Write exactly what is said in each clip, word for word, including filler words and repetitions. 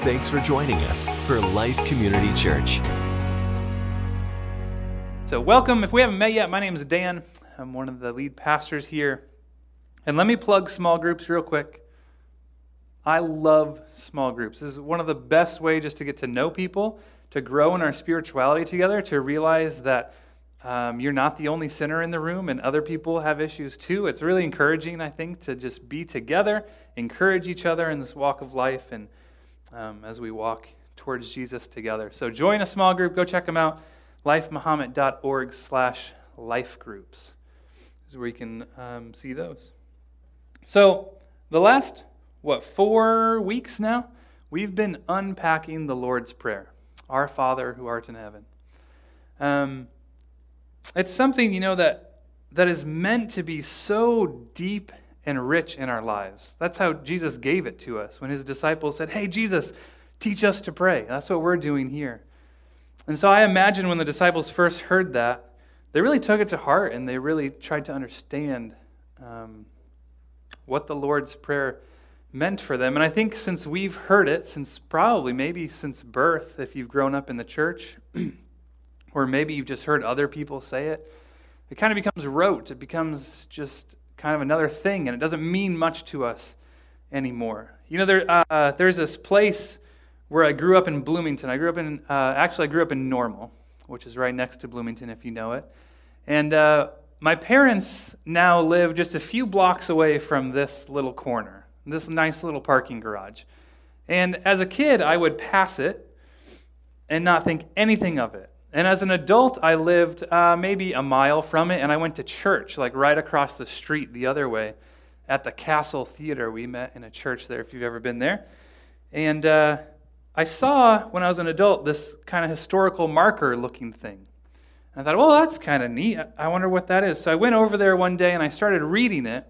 Thanks for joining us for Life Community Church. So welcome. If we haven't met yet, my name is Dan. I'm one of the lead pastors here. And let me plug small groups real quick. I love small groups. This is one of the best ways just to get to know people, to grow in our spirituality together, to realize that um, you're not the only sinner in the room and other people have issues too. It's really encouraging, I think, to just be together, encourage each other in this walk of life and um, as we walk towards Jesus together. So join a small group. Go check them out. lifemohammed.org slash lifegroups is where you can um, see those. So the last, what, four weeks now, we've been unpacking the Lord's Prayer, our Father who art in heaven. Um, it's something, you know, that that is meant to be so deep and rich in our lives. That's how Jesus gave it to us when his disciples said, hey, Jesus, teach us to pray. That's what we're doing here. And so I imagine when the disciples first heard that, they really took it to heart and they really tried to understand um, what the Lord's Prayer meant for them. And I think since we've heard it, since probably maybe since birth, if you've grown up in the church, or maybe you've just heard other people say it, it kind of becomes rote. It becomes just kind of another thing, and it doesn't mean much to us anymore. You know, there uh, there's this place where I grew up in Bloomington. I grew up in, uh, actually I grew up in Normal, which is right next to Bloomington if you know it. And uh, my parents now live just a few blocks away from this little corner, this nice little parking garage. And as a kid, I would pass it and not think anything of it. And as an adult, I lived uh, maybe a mile from it, and I went to church, like right across the street the other way at the Castle Theater. We met in a church there if you've ever been there. And uh, I saw, when I was an adult, this kind of historical marker-looking thing. And I thought, well, that's kind of neat. I wonder what that is. So I went over there one day, and I started reading it.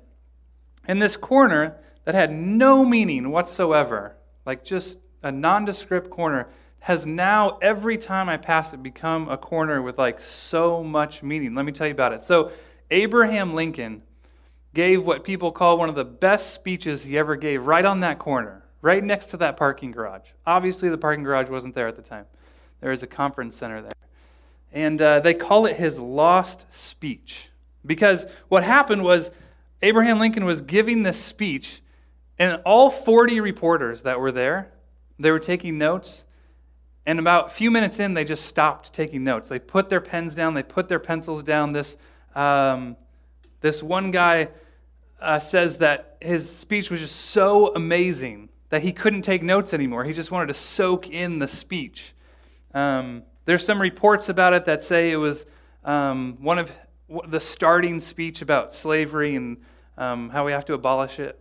And this corner that had no meaning whatsoever, like just a nondescript corner, has now, every time I pass it, become a corner with like so much meaning. Let me tell you about it. So Abraham Lincoln gave what people call one of the best speeches he ever gave right on that corner, right next to that parking garage. Obviously, the parking garage wasn't there at the time. There is a conference center there. And uh, they call it his lost speech. Because what happened was Abraham Lincoln was giving this speech, and all forty reporters that were there, they were taking notes, and about a few minutes in, they just stopped taking notes. They put their pens down. They put their pencils down. This, um, this one guy uh, says that his speech was just so amazing that he couldn't take notes anymore. He just wanted to soak in the speech. Um, there's some reports about it that say it was um, one of the starting speech about slavery and um, how we have to abolish it,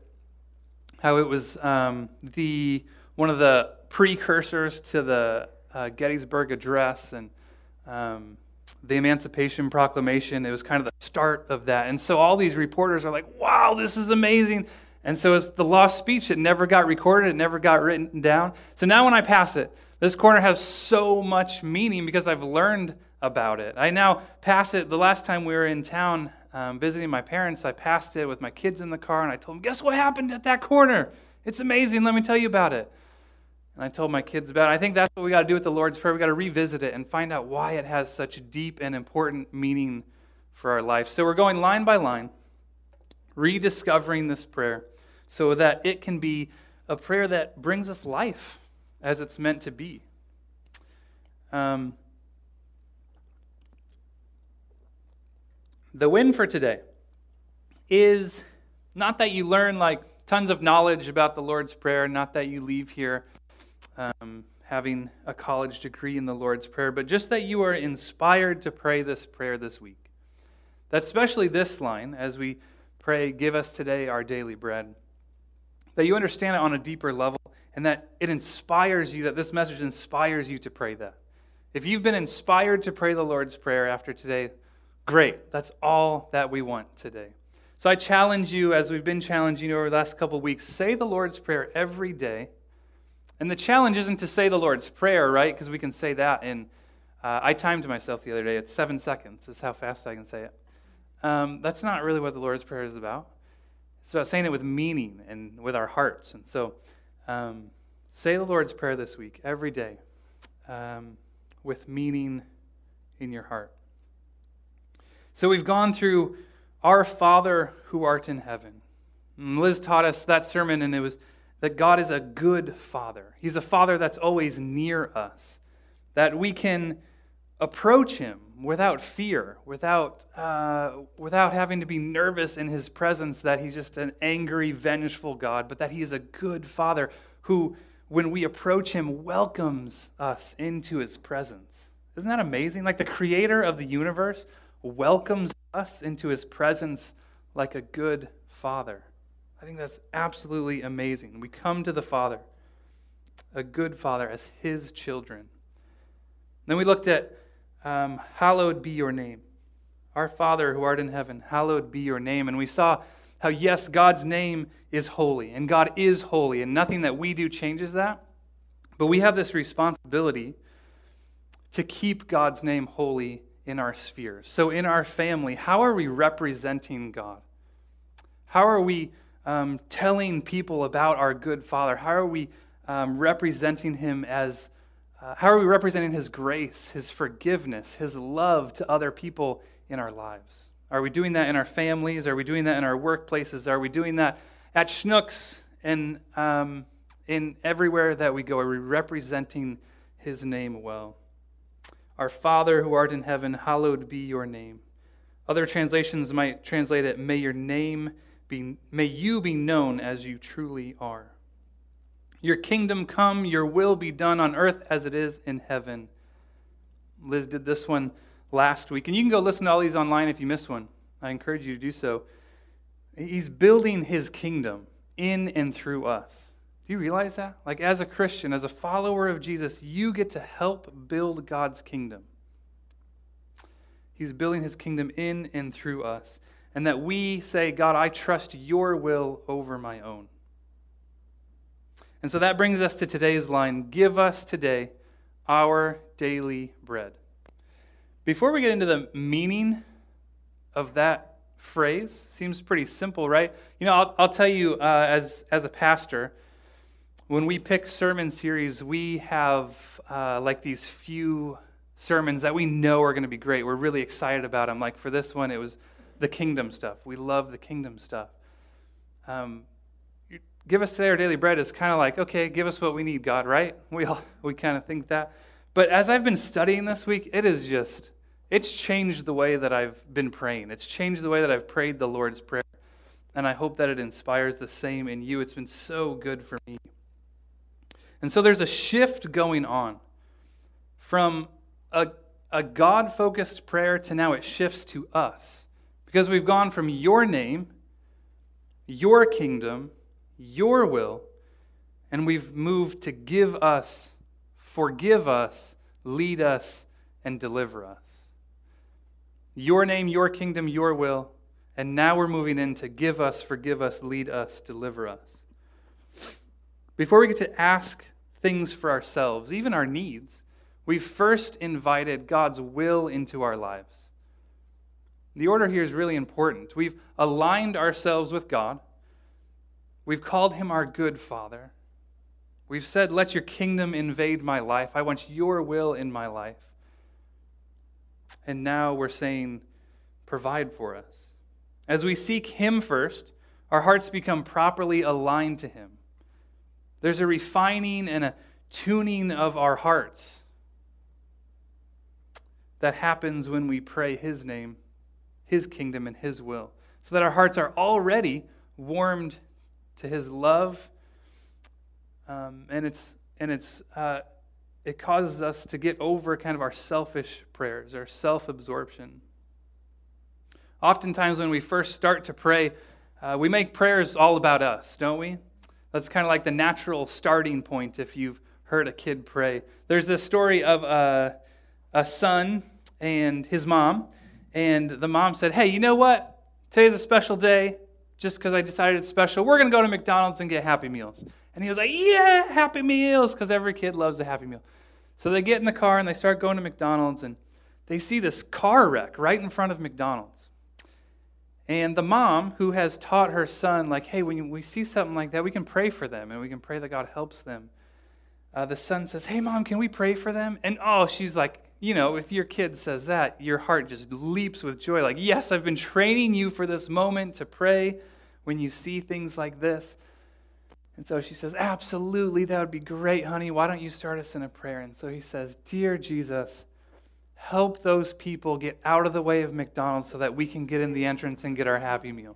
how it was um, the one of the precursors to the uh, Gettysburg Address and um, the Emancipation Proclamation. It was kind of the start of that. And so all these reporters are like, wow, this is amazing. And so it's the lost speech. It never got recorded. It never got written down. So now when I pass it, this corner has so much meaning because I've learned about it. I now pass it. The last time we were in town um, visiting my parents, I passed it with my kids in the car, and I told them, guess what happened at that corner? It's amazing. Let me tell you about it. And I told my kids about it. I think that's what we got to do with the Lord's Prayer. We got to revisit it and find out why it has such deep and important meaning for our life. So we're going line by line, rediscovering this prayer so that it can be a prayer that brings us life as it's meant to be. Um, the win for today is not that you learn like tons of knowledge about the Lord's Prayer, not that you leave here Um, having a college degree in the Lord's Prayer, but just that you are inspired to pray this prayer this week. That's especially this line as we pray, give us today our daily bread, that you understand it on a deeper level and that it inspires you, that this message inspires you to pray that. If you've been inspired to pray the Lord's Prayer after today, great. That's all that we want today. So I challenge you, as we've been challenging you over the last couple of weeks, say the Lord's Prayer every day. And the challenge isn't to say the Lord's Prayer, right? Because we can say that in, uh, I timed myself the other day. It's seven seconds. That's how fast I can say it. Um, that's not really what the Lord's Prayer is about. It's about saying it with meaning and with our hearts. And so um, Say the Lord's Prayer this week, every day, um, with meaning in your heart. So we've gone through Our Father who art in heaven. And Liz taught us that sermon, and it was that God is a good Father. He's a Father that's always near us, that we can approach Him without fear, without uh, without having to be nervous in His presence, that He's just an angry, vengeful God, but that He is a good Father who, when we approach Him, welcomes us into His presence. Isn't that amazing? Like the Creator of the universe welcomes us into His presence like a good Father. I think that's absolutely amazing. We come to the Father, a good Father, as His children. Then we looked at Um, hallowed be your name. Our Father who art in heaven, hallowed be your name. And we saw how, yes, God's name is holy, and God is holy, and nothing that we do changes that. But we have this responsibility to keep God's name holy in our sphere. So in our family, how are we representing God? How are we um, telling people about our good Father? How are we um, representing Him as Uh, how are we representing His grace, His forgiveness, His love to other people in our lives? Are we doing that in our families? Are we doing that in our workplaces? Are we doing that at Schnucks and um, in everywhere that we go? Are we representing His name well? Our Father who art in heaven, hallowed be your name. Other translations might translate it, may your name be, may you be known as you truly are. Your kingdom come, your will be done on earth as it is in heaven. Liz did this one last week. And you can go listen to all these online if you miss one. I encourage you to do so. He's building His kingdom in and through us. Do you realize that? Like as a Christian, as a follower of Jesus, you get to help build God's kingdom. He's building His kingdom in and through us. And that we say, God, I trust your will over my own. And so that brings us to today's line, give us today our daily bread. Before we get into the meaning of that phrase, seems pretty simple, right? You know, I'll, I'll tell you, uh, as, as a pastor, when we pick sermon series, we have uh, like these few sermons that we know are going to be great. We're really excited about them. Like for this one, it was the kingdom stuff. We love the kingdom stuff. Um Give us today our daily bread is kind of like, okay, give us what we need, God, right? We all, we kind of think that. But as I've been studying this week, it is just, it's changed the way that I've been praying. It's changed the way that I've prayed the Lord's Prayer. And I hope that it inspires the same in you. It's been so good for me. And so there's a shift going on from a, a God-focused prayer to now it shifts to us. Because we've gone from your name, your kingdom, your will, and we've moved to give us, forgive us, lead us, and deliver us. Your name, your kingdom, your will, and now we're moving into give us, forgive us, lead us, deliver us. Before we get to ask things for ourselves, even our needs, we've first invited God's will into our lives. The order here is really important. We've aligned ourselves with God. We've called Him our good Father. We've said, let your kingdom invade my life. I want your will in my life. And now we're saying, provide for us. As we seek Him first, our hearts become properly aligned to Him. There's a refining and a tuning of our hearts that happens when we pray His name, His kingdom, and His will, so that our hearts are already warmed to His love, um, and it's and it's uh, it causes us to get over kind of our selfish prayers, our self-absorption. Oftentimes, when we first start to pray, uh, we make prayers all about us, don't we? That's kind of like the natural starting point. If you've heard a kid pray, there's this story of a a son and his mom, and the mom said, "Hey, you know what? Today's a special day. Just because I decided it's special, we're going to go to McDonald's and get Happy Meals." And he was like, yeah, Happy Meals, because every kid loves a Happy Meal. So they get in the car and they start going to McDonald's, and they see this car wreck right in front of McDonald's. And the mom, who has taught her son, like, hey, when we see something like that, we can pray for them, and we can pray that God helps them. uh, the son says, hey, Mom, can we pray for them? And, oh, she's like, you know, if your kid says that, your heart just leaps with joy. Like, yes, I've been training you for this moment to pray when you see things like this. And so she says, absolutely, that would be great, honey. Why don't you start us in a prayer? And so he says, dear Jesus, help those people get out of the way of McDonald's so that we can get in the entrance and get our Happy Meal.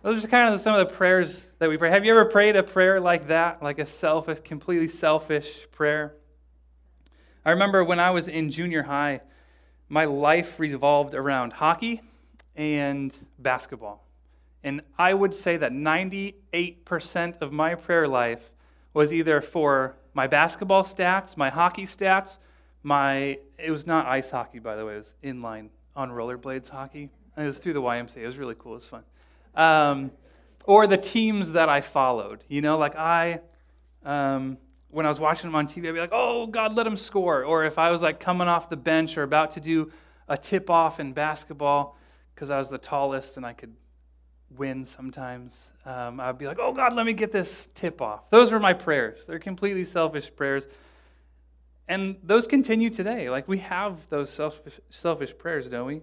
Those are kind of some of the prayers that we pray. Have you ever prayed a prayer like that, like a selfish, completely selfish prayer? I remember when I was in junior high, my life revolved around hockey and basketball. And I would say that ninety-eight percent of my prayer life was either for my basketball stats, my hockey stats, my, it was not ice hockey, by the way, it was inline on rollerblades hockey. And it was through the Y M C A, it was really cool, it was fun. Um, or the teams that I followed, you know, like I, um, when I was watching them on T V, I'd be like, oh, God, let them score. Or if I was like coming off the bench or about to do a tip-off in basketball, because I was the tallest and I could win sometimes, um, I'd be like, oh God, let me get this tip off. Those were my prayers. They're completely selfish prayers. And those continue today. Like we have those selfish, selfish prayers, don't we?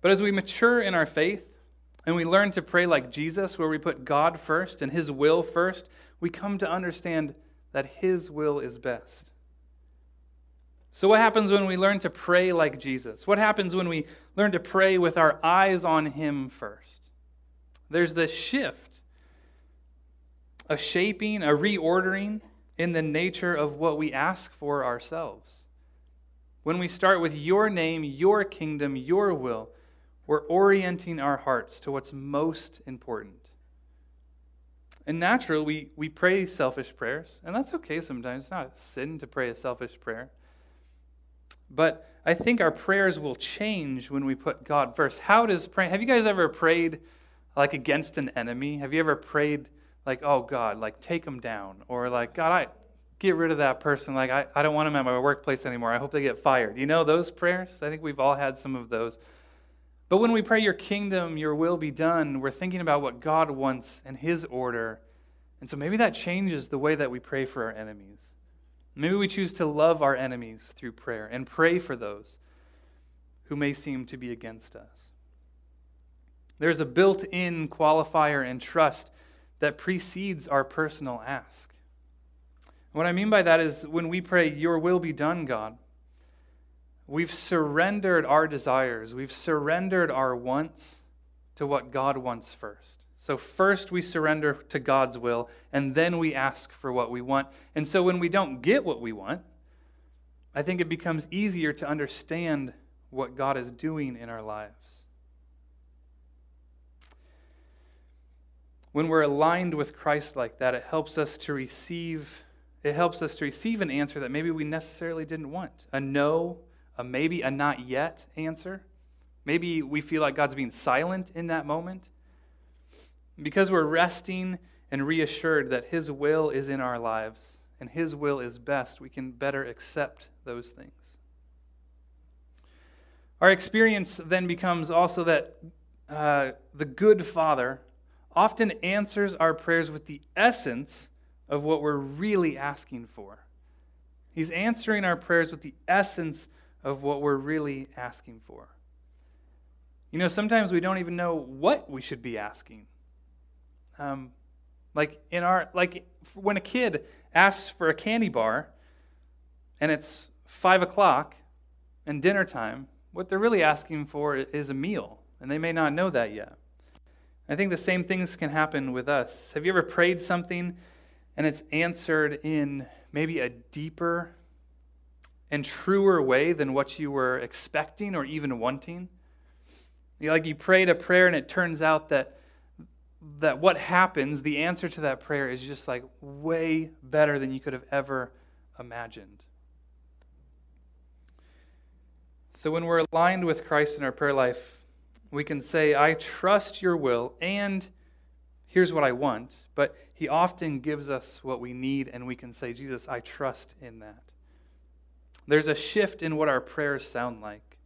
But as we mature in our faith and we learn to pray like Jesus, where we put God first and His will first, we come to understand that His will is best. So what happens when we learn to pray like Jesus? What happens when we learn to pray with our eyes on Him first? There's this shift, a shaping, a reordering in the nature of what we ask for ourselves. When we start with Your name, Your kingdom, Your will, we're orienting our hearts to what's most important. And naturally, we, we pray selfish prayers, and that's okay sometimes. It's not a sin to pray a selfish prayer. But I think our prayers will change when we put God first. How does pray? Have you guys ever prayed like against an enemy? Have you ever prayed like, oh God, like take him down, or like God, I get rid of that person. Like I, I don't want him at my workplace anymore. I hope they get fired. You know those prayers? I think we've all had some of those. But when we pray Your kingdom, Your will be done, we're thinking about what God wants and His order. And so maybe that changes the way that we pray for our enemies. Maybe we choose to love our enemies through prayer and pray for those who may seem to be against us. There's a built-in qualifier and trust that precedes our personal ask. What I mean by that is when we pray, Your will be done, God, we've surrendered our desires, we've surrendered our wants to what God wants first. So first we surrender to God's will, and then we ask for what we want. And so when we don't get what we want, I think it becomes easier to understand what God is doing in our lives. When we're aligned with Christ like that, it helps us to receive, it helps us to receive an answer that maybe we necessarily didn't want. A no, a maybe, a not yet answer. Maybe we feel like God's being silent in that moment. Because we're resting and reassured that His will is in our lives and His will is best, we can better accept those things. Our experience then becomes also that uh, the good Father often answers our prayers with the essence of what we're really asking for. He's answering our prayers with the essence of what we're really asking for. You know, sometimes we don't even know what we should be asking. Um, like in our like when a kid asks for a candy bar and it's five o'clock and dinner time, what they're really asking for is a meal, and they may not know that yet. I think the same things can happen with us. Have you ever prayed something and it's answered in maybe a deeper and truer way than what you were expecting or even wanting? You, like you prayed a prayer and it turns out that that what happens, the answer to that prayer is just like way better than you could have ever imagined. So when we're aligned with Christ in our prayer life, we can say, I trust Your will, and here's what I want. But He often gives us what we need, and we can say, Jesus, I trust in that. There's a shift in what our prayers sound like.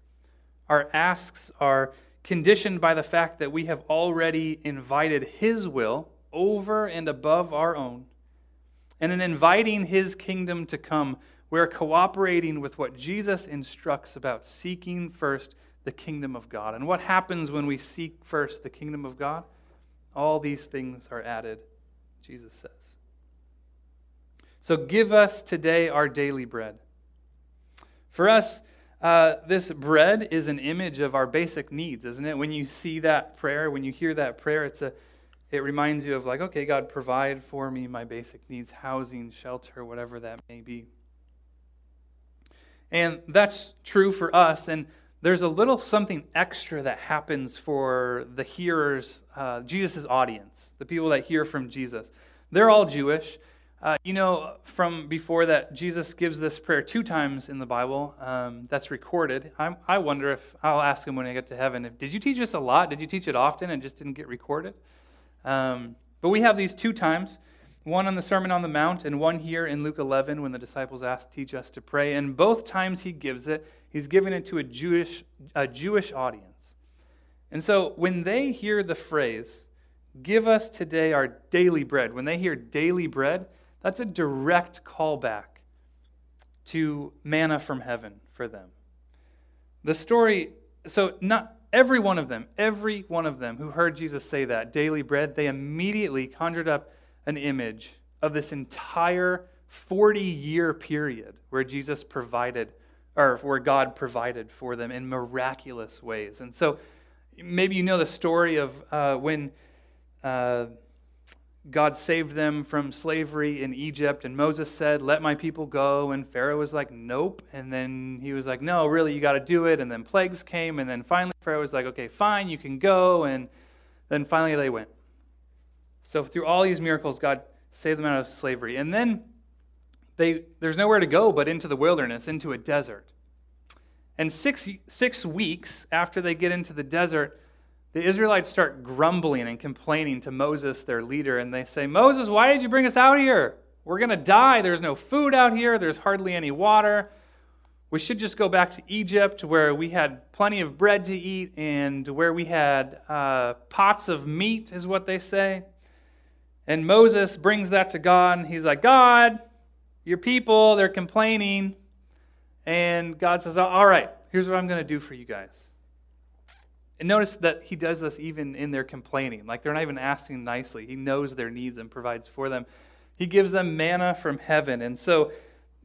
Our asks are conditioned by the fact that we have already invited His will over and above our own, and in inviting his kingdom to come, we're cooperating with what Jesus instructs about seeking first the kingdom of God. And what happens when we seek first the kingdom of God? All these things are added, Jesus says. So give us today our daily bread. For us, uh, this bread is an image of our basic needs, isn't it? When you see that prayer, when you hear that prayer, it's a, it reminds you of like, okay, God, provide for me my basic needs, housing, shelter, whatever that may be. And that's true for us. And there's a little something extra that happens for the hearers, uh, Jesus' audience, the people that hear from Jesus. They're all Jewish. Uh, you know, from before that, Jesus gives this prayer two times in the Bible. Um, that's recorded. I'm, I wonder if I'll ask him when I get to heaven, if, did you teach us a lot? Did you teach it often and just didn't get recorded? Um, but we have these two times, one on the Sermon on the Mount and one here in Luke eleven when the disciples asked, teach us to pray. And both times he gives it, he's giving it to a Jewish, a Jewish audience. And so when they hear the phrase, give us today our daily bread, when they hear daily bread, that's a direct callback to manna from heaven for them. The story, so not every one of them, every one of them who heard Jesus say that, daily bread, they immediately conjured up an image of this entire forty-year period where Jesus provided or where God provided for them in miraculous ways. And so maybe you know the story of uh, when uh, God saved them from slavery in Egypt, and Moses said, let my people go, and Pharaoh was like, nope, and then he was like, no, really, you got to do it, and then plagues came, and then finally Pharaoh was like, okay, fine, you can go, and then finally they went. So through all these miracles, God saved them out of slavery, and then They, there's nowhere to go but into the wilderness, into a desert. And six, six weeks after they get into the desert, the Israelites start grumbling and complaining to Moses, their leader, and they say, Moses, why did you bring us out here? We're going to die. There's no food out here. There's hardly any water. We should just go back to Egypt where we had plenty of bread to eat and where we had uh, pots of meat is what they say. And Moses brings that to God, and he's like, God, your people, they're complaining. And God says, all right, here's what I'm going to do for you guys. And notice that he does this even in their complaining. Like, they're not even asking nicely. He knows their needs and provides for them. He gives them manna from heaven. And so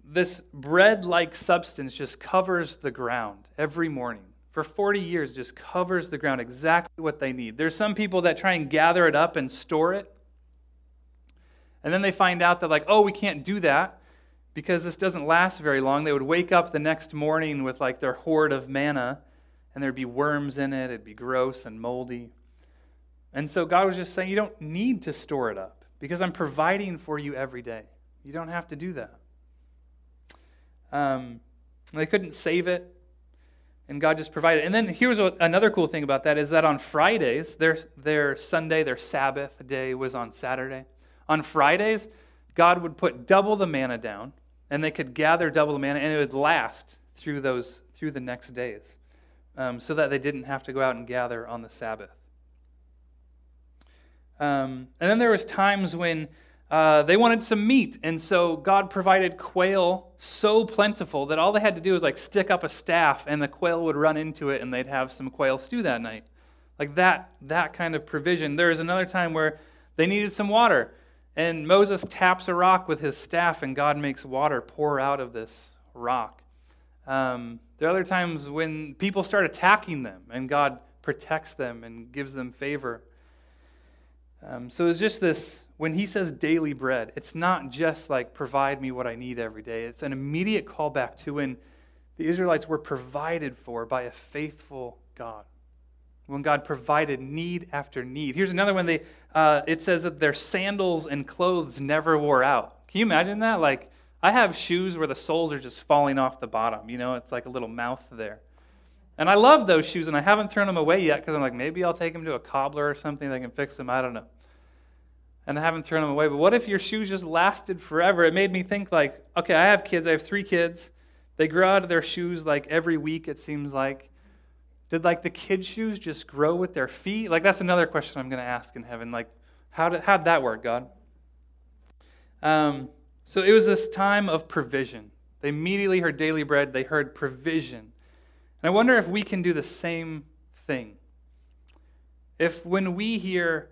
this bread-like substance just covers the ground every morning. For forty years, just covers the ground, exactly what they need. There's some people that try and gather it up and store it. And then they find out that, like, oh, we can't do that, because this doesn't last very long. They would wake up the next morning with like their hoard of manna, and there'd be worms in it. It'd be gross and moldy. And so God was just saying, you don't need to store it up because I'm providing for you every day. You don't have to do that. Um, they couldn't save it, and God just provided. And then here's what, another cool thing about that is that on Fridays, their, their Sunday, their Sabbath day was on Saturday. On Fridays, God would put double the manna down, and they could gather double the manna, and it would last through those through the next days, um, so that they didn't have to go out and gather on the Sabbath. Um, and then there was times when uh, they wanted some meat, and so God provided quail so plentiful that all they had to do was like stick up a staff, and the quail would run into it, and they'd have some quail stew that night, like that that kind of provision. There was another time where they needed some water. And Moses taps a rock with his staff, and God makes water pour out of this rock. Um, there are other times when people start attacking them, and God protects them and gives them favor. Um, so it's just this, when he says daily bread, it's not just like provide me what I need every day. It's an immediate callback to when the Israelites were provided for by a faithful God. When God provided need after need. Here's another one. They, uh, it says that their sandals and clothes never wore out. Can you imagine that? Like, I have shoes where the soles are just falling off the bottom. You know, it's like a little mouth there. And I love those shoes, and I haven't thrown them away yet because I'm like, maybe I'll take them to a cobbler or something that can fix them. I don't know. And I haven't thrown them away. But what if your shoes just lasted forever? It made me think like, okay, I have kids. I have three kids. They grow out of their shoes like every week, it seems like. Did, like, the kids' shoes just grow with their feet? Like, that's another question I'm going to ask in heaven. Like, how did, how'd that work, God? Um, So it was this time of provision. They immediately heard daily bread, they heard provision. And I wonder if we can do the same thing. If when we hear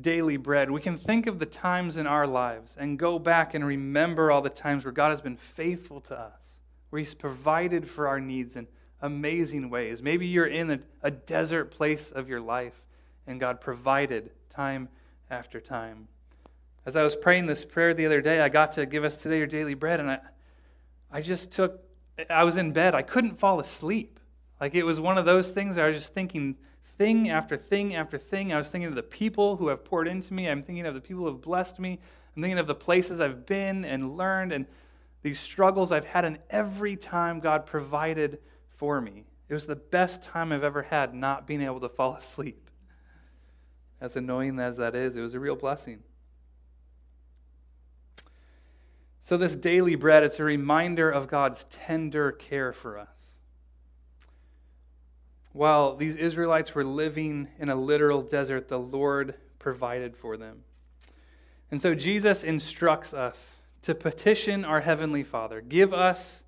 daily bread, we can think of the times in our lives and go back and remember all the times where God has been faithful to us, where He's provided for our needs in amazing ways. Maybe you're in a, a desert place of your life and God provided time after time. As I was praying this prayer the other day, I got to give us today your daily bread, and I I just took, I was in bed. I couldn't fall asleep. Like, it was one of those things where I was just thinking thing after thing after thing. I was thinking of the people who have poured into me. I'm thinking of the people who have blessed me. I'm thinking of the places I've been and learned and these struggles I've had, and every time God provided for me. It was the best time I've ever had, not being able to fall asleep. As annoying as that is, it was a real blessing. So this daily bread, it's a reminder of God's tender care for us. While these Israelites were living in a literal desert, the Lord provided for them. And so Jesus instructs us to petition our Heavenly Father, give us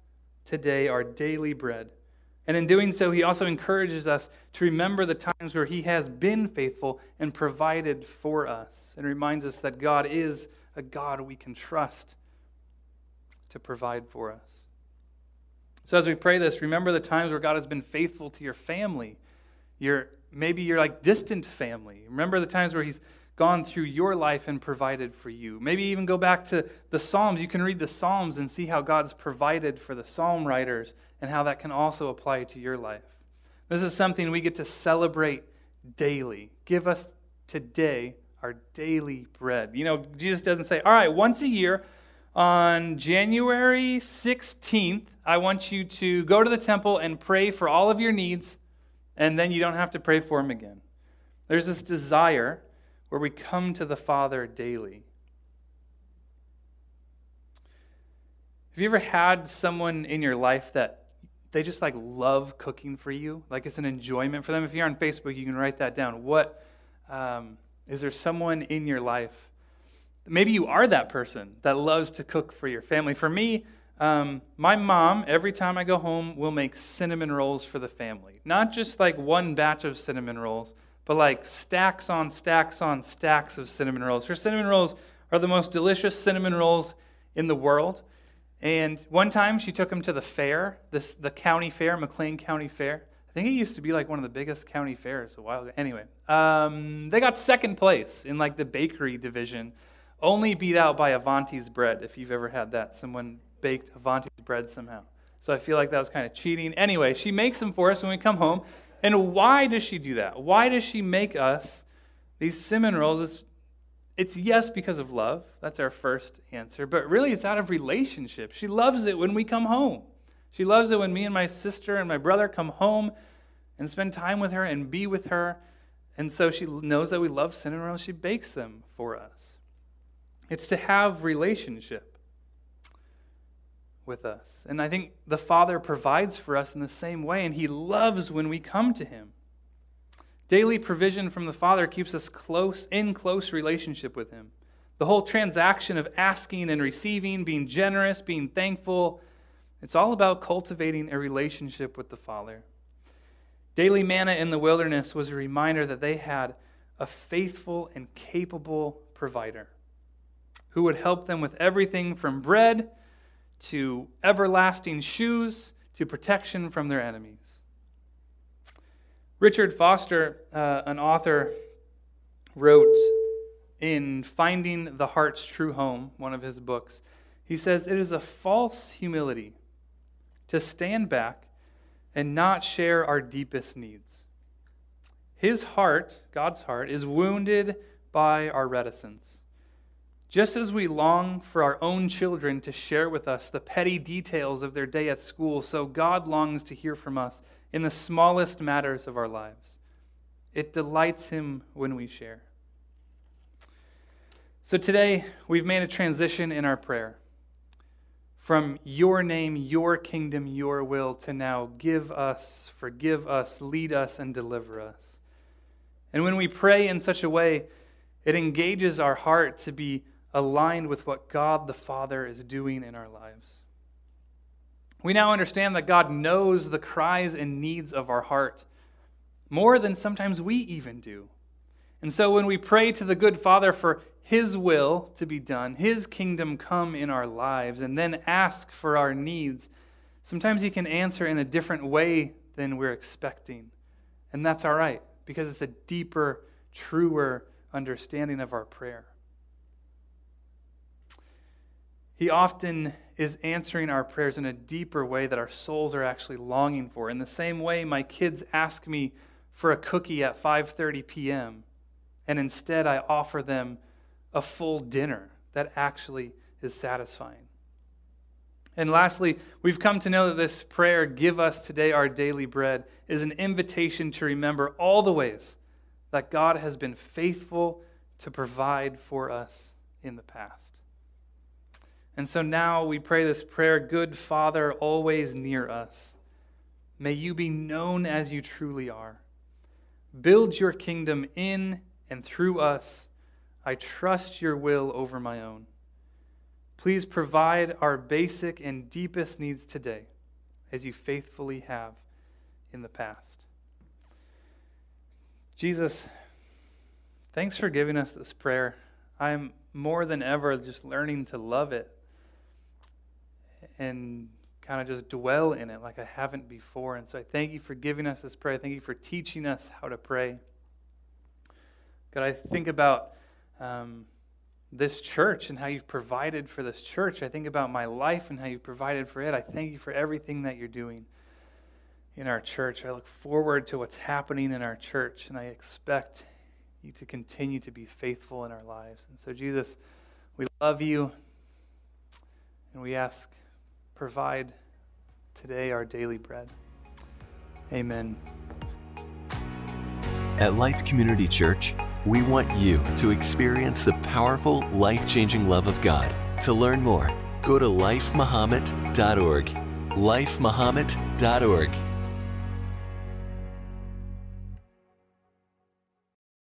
today our daily bread. And in doing so, He also encourages us to remember the times where He has been faithful and provided for us, and reminds us that God is a God we can trust to provide for us. So as we pray this, remember the times where God has been faithful to your family, your maybe your like distant family. Remember the times where He's gone through your life and provided for you. Maybe even go back to the Psalms. You can read the Psalms and see how God's provided for the psalm writers and how that can also apply to your life. This is something we get to celebrate daily. Give us today our daily bread. You know, Jesus doesn't say, all right, once a year, on January sixteenth, I want you to go to the temple and pray for all of your needs, and then you don't have to pray for them again. There's this desire where we come to the Father daily. Have you ever had someone in your life that they just like love cooking for you? Like, it's an enjoyment for them? If you're on Facebook, you can write that down. What, um, is there someone in your life? Maybe you are that person that loves to cook for your family. For me, um, my mom, every time I go home, will make cinnamon rolls for the family. Not just like one batch of cinnamon rolls, but like stacks on stacks on stacks of cinnamon rolls. Her cinnamon rolls are the most delicious cinnamon rolls in the world. And one time she took them to the fair, this, the county fair, McLean County Fair. I think it used to be like one of the biggest county fairs a while ago. Anyway, um, they got second place in like the bakery division. Only beat out by Avanti's bread, if you've ever had that. Someone baked Avanti's bread somehow. So I feel like that was kind of cheating. Anyway, she makes them for us when we come home. And why does she do that? Why does she make us these cinnamon rolls? It's, it's yes, because of love. That's our first answer. But really, it's out of relationship. She loves it when we come home. She loves it when me and my sister and my brother come home and spend time with her and be with her. And so she knows that we love cinnamon rolls. She bakes them for us. It's to have relationship with us. And I think the Father provides for us in the same way, and He loves when we come to Him. Daily provision from the Father keeps us close, in close relationship with Him. The whole transaction of asking and receiving, being generous, being thankful, it's all about cultivating a relationship with the Father. Daily manna in the wilderness was a reminder that they had a faithful and capable provider who would help them with everything from bread to everlasting shoes to protection from their enemies. Richard Foster, uh, an author, wrote in Finding the Heart's True Home, one of his books, he says, "It is a false humility to stand back and not share our deepest needs. His heart, God's heart, is wounded by our reticence. Just as we long for our own children to share with us the petty details of their day at school, so God longs to hear from us in the smallest matters of our lives. It delights Him when we share." So today, we've made a transition in our prayer from your name, your kingdom, your will, to now give us, forgive us, lead us, and deliver us. And when we pray in such a way, it engages our heart to be aligned with what God the Father is doing in our lives. We now understand that God knows the cries and needs of our heart more than sometimes we even do. And so when we pray to the good Father for His will to be done, His kingdom come in our lives, and then ask for our needs, sometimes He can answer in a different way than we're expecting. And that's all right, because it's a deeper, truer understanding of our prayer. He often is answering our prayers in a deeper way that our souls are actually longing for. In the same way, my kids ask me for a cookie at five thirty p.m., and instead I offer them a full dinner that actually is satisfying. And lastly, we've come to know that this prayer, "Give us today our daily bread," is an invitation to remember all the ways that God has been faithful to provide for us in the past. And so now we pray this prayer, "Good Father, always near us, may you be known as you truly are. Build your kingdom in and through us. I trust your will over my own. Please provide our basic and deepest needs today, as you faithfully have in the past." Jesus, thanks for giving us this prayer. I'm more than ever just learning to love it and kind of just dwell in it like I haven't before. And so I thank you for giving us this prayer. Thank you for teaching us how to pray. God, I think about um, this church and how you've provided for this church. I think about my life and how you've provided for it. I thank you for everything that you're doing in our church. I look forward to what's happening in our church, and I expect you to continue to be faithful in our lives. And so, Jesus, we love you, and we ask, provide today our daily bread. Amen. At Life Community Church, we want you to experience the powerful, life-changing love of God. To learn more, go to life mahomet dot org. life mahomet dot org.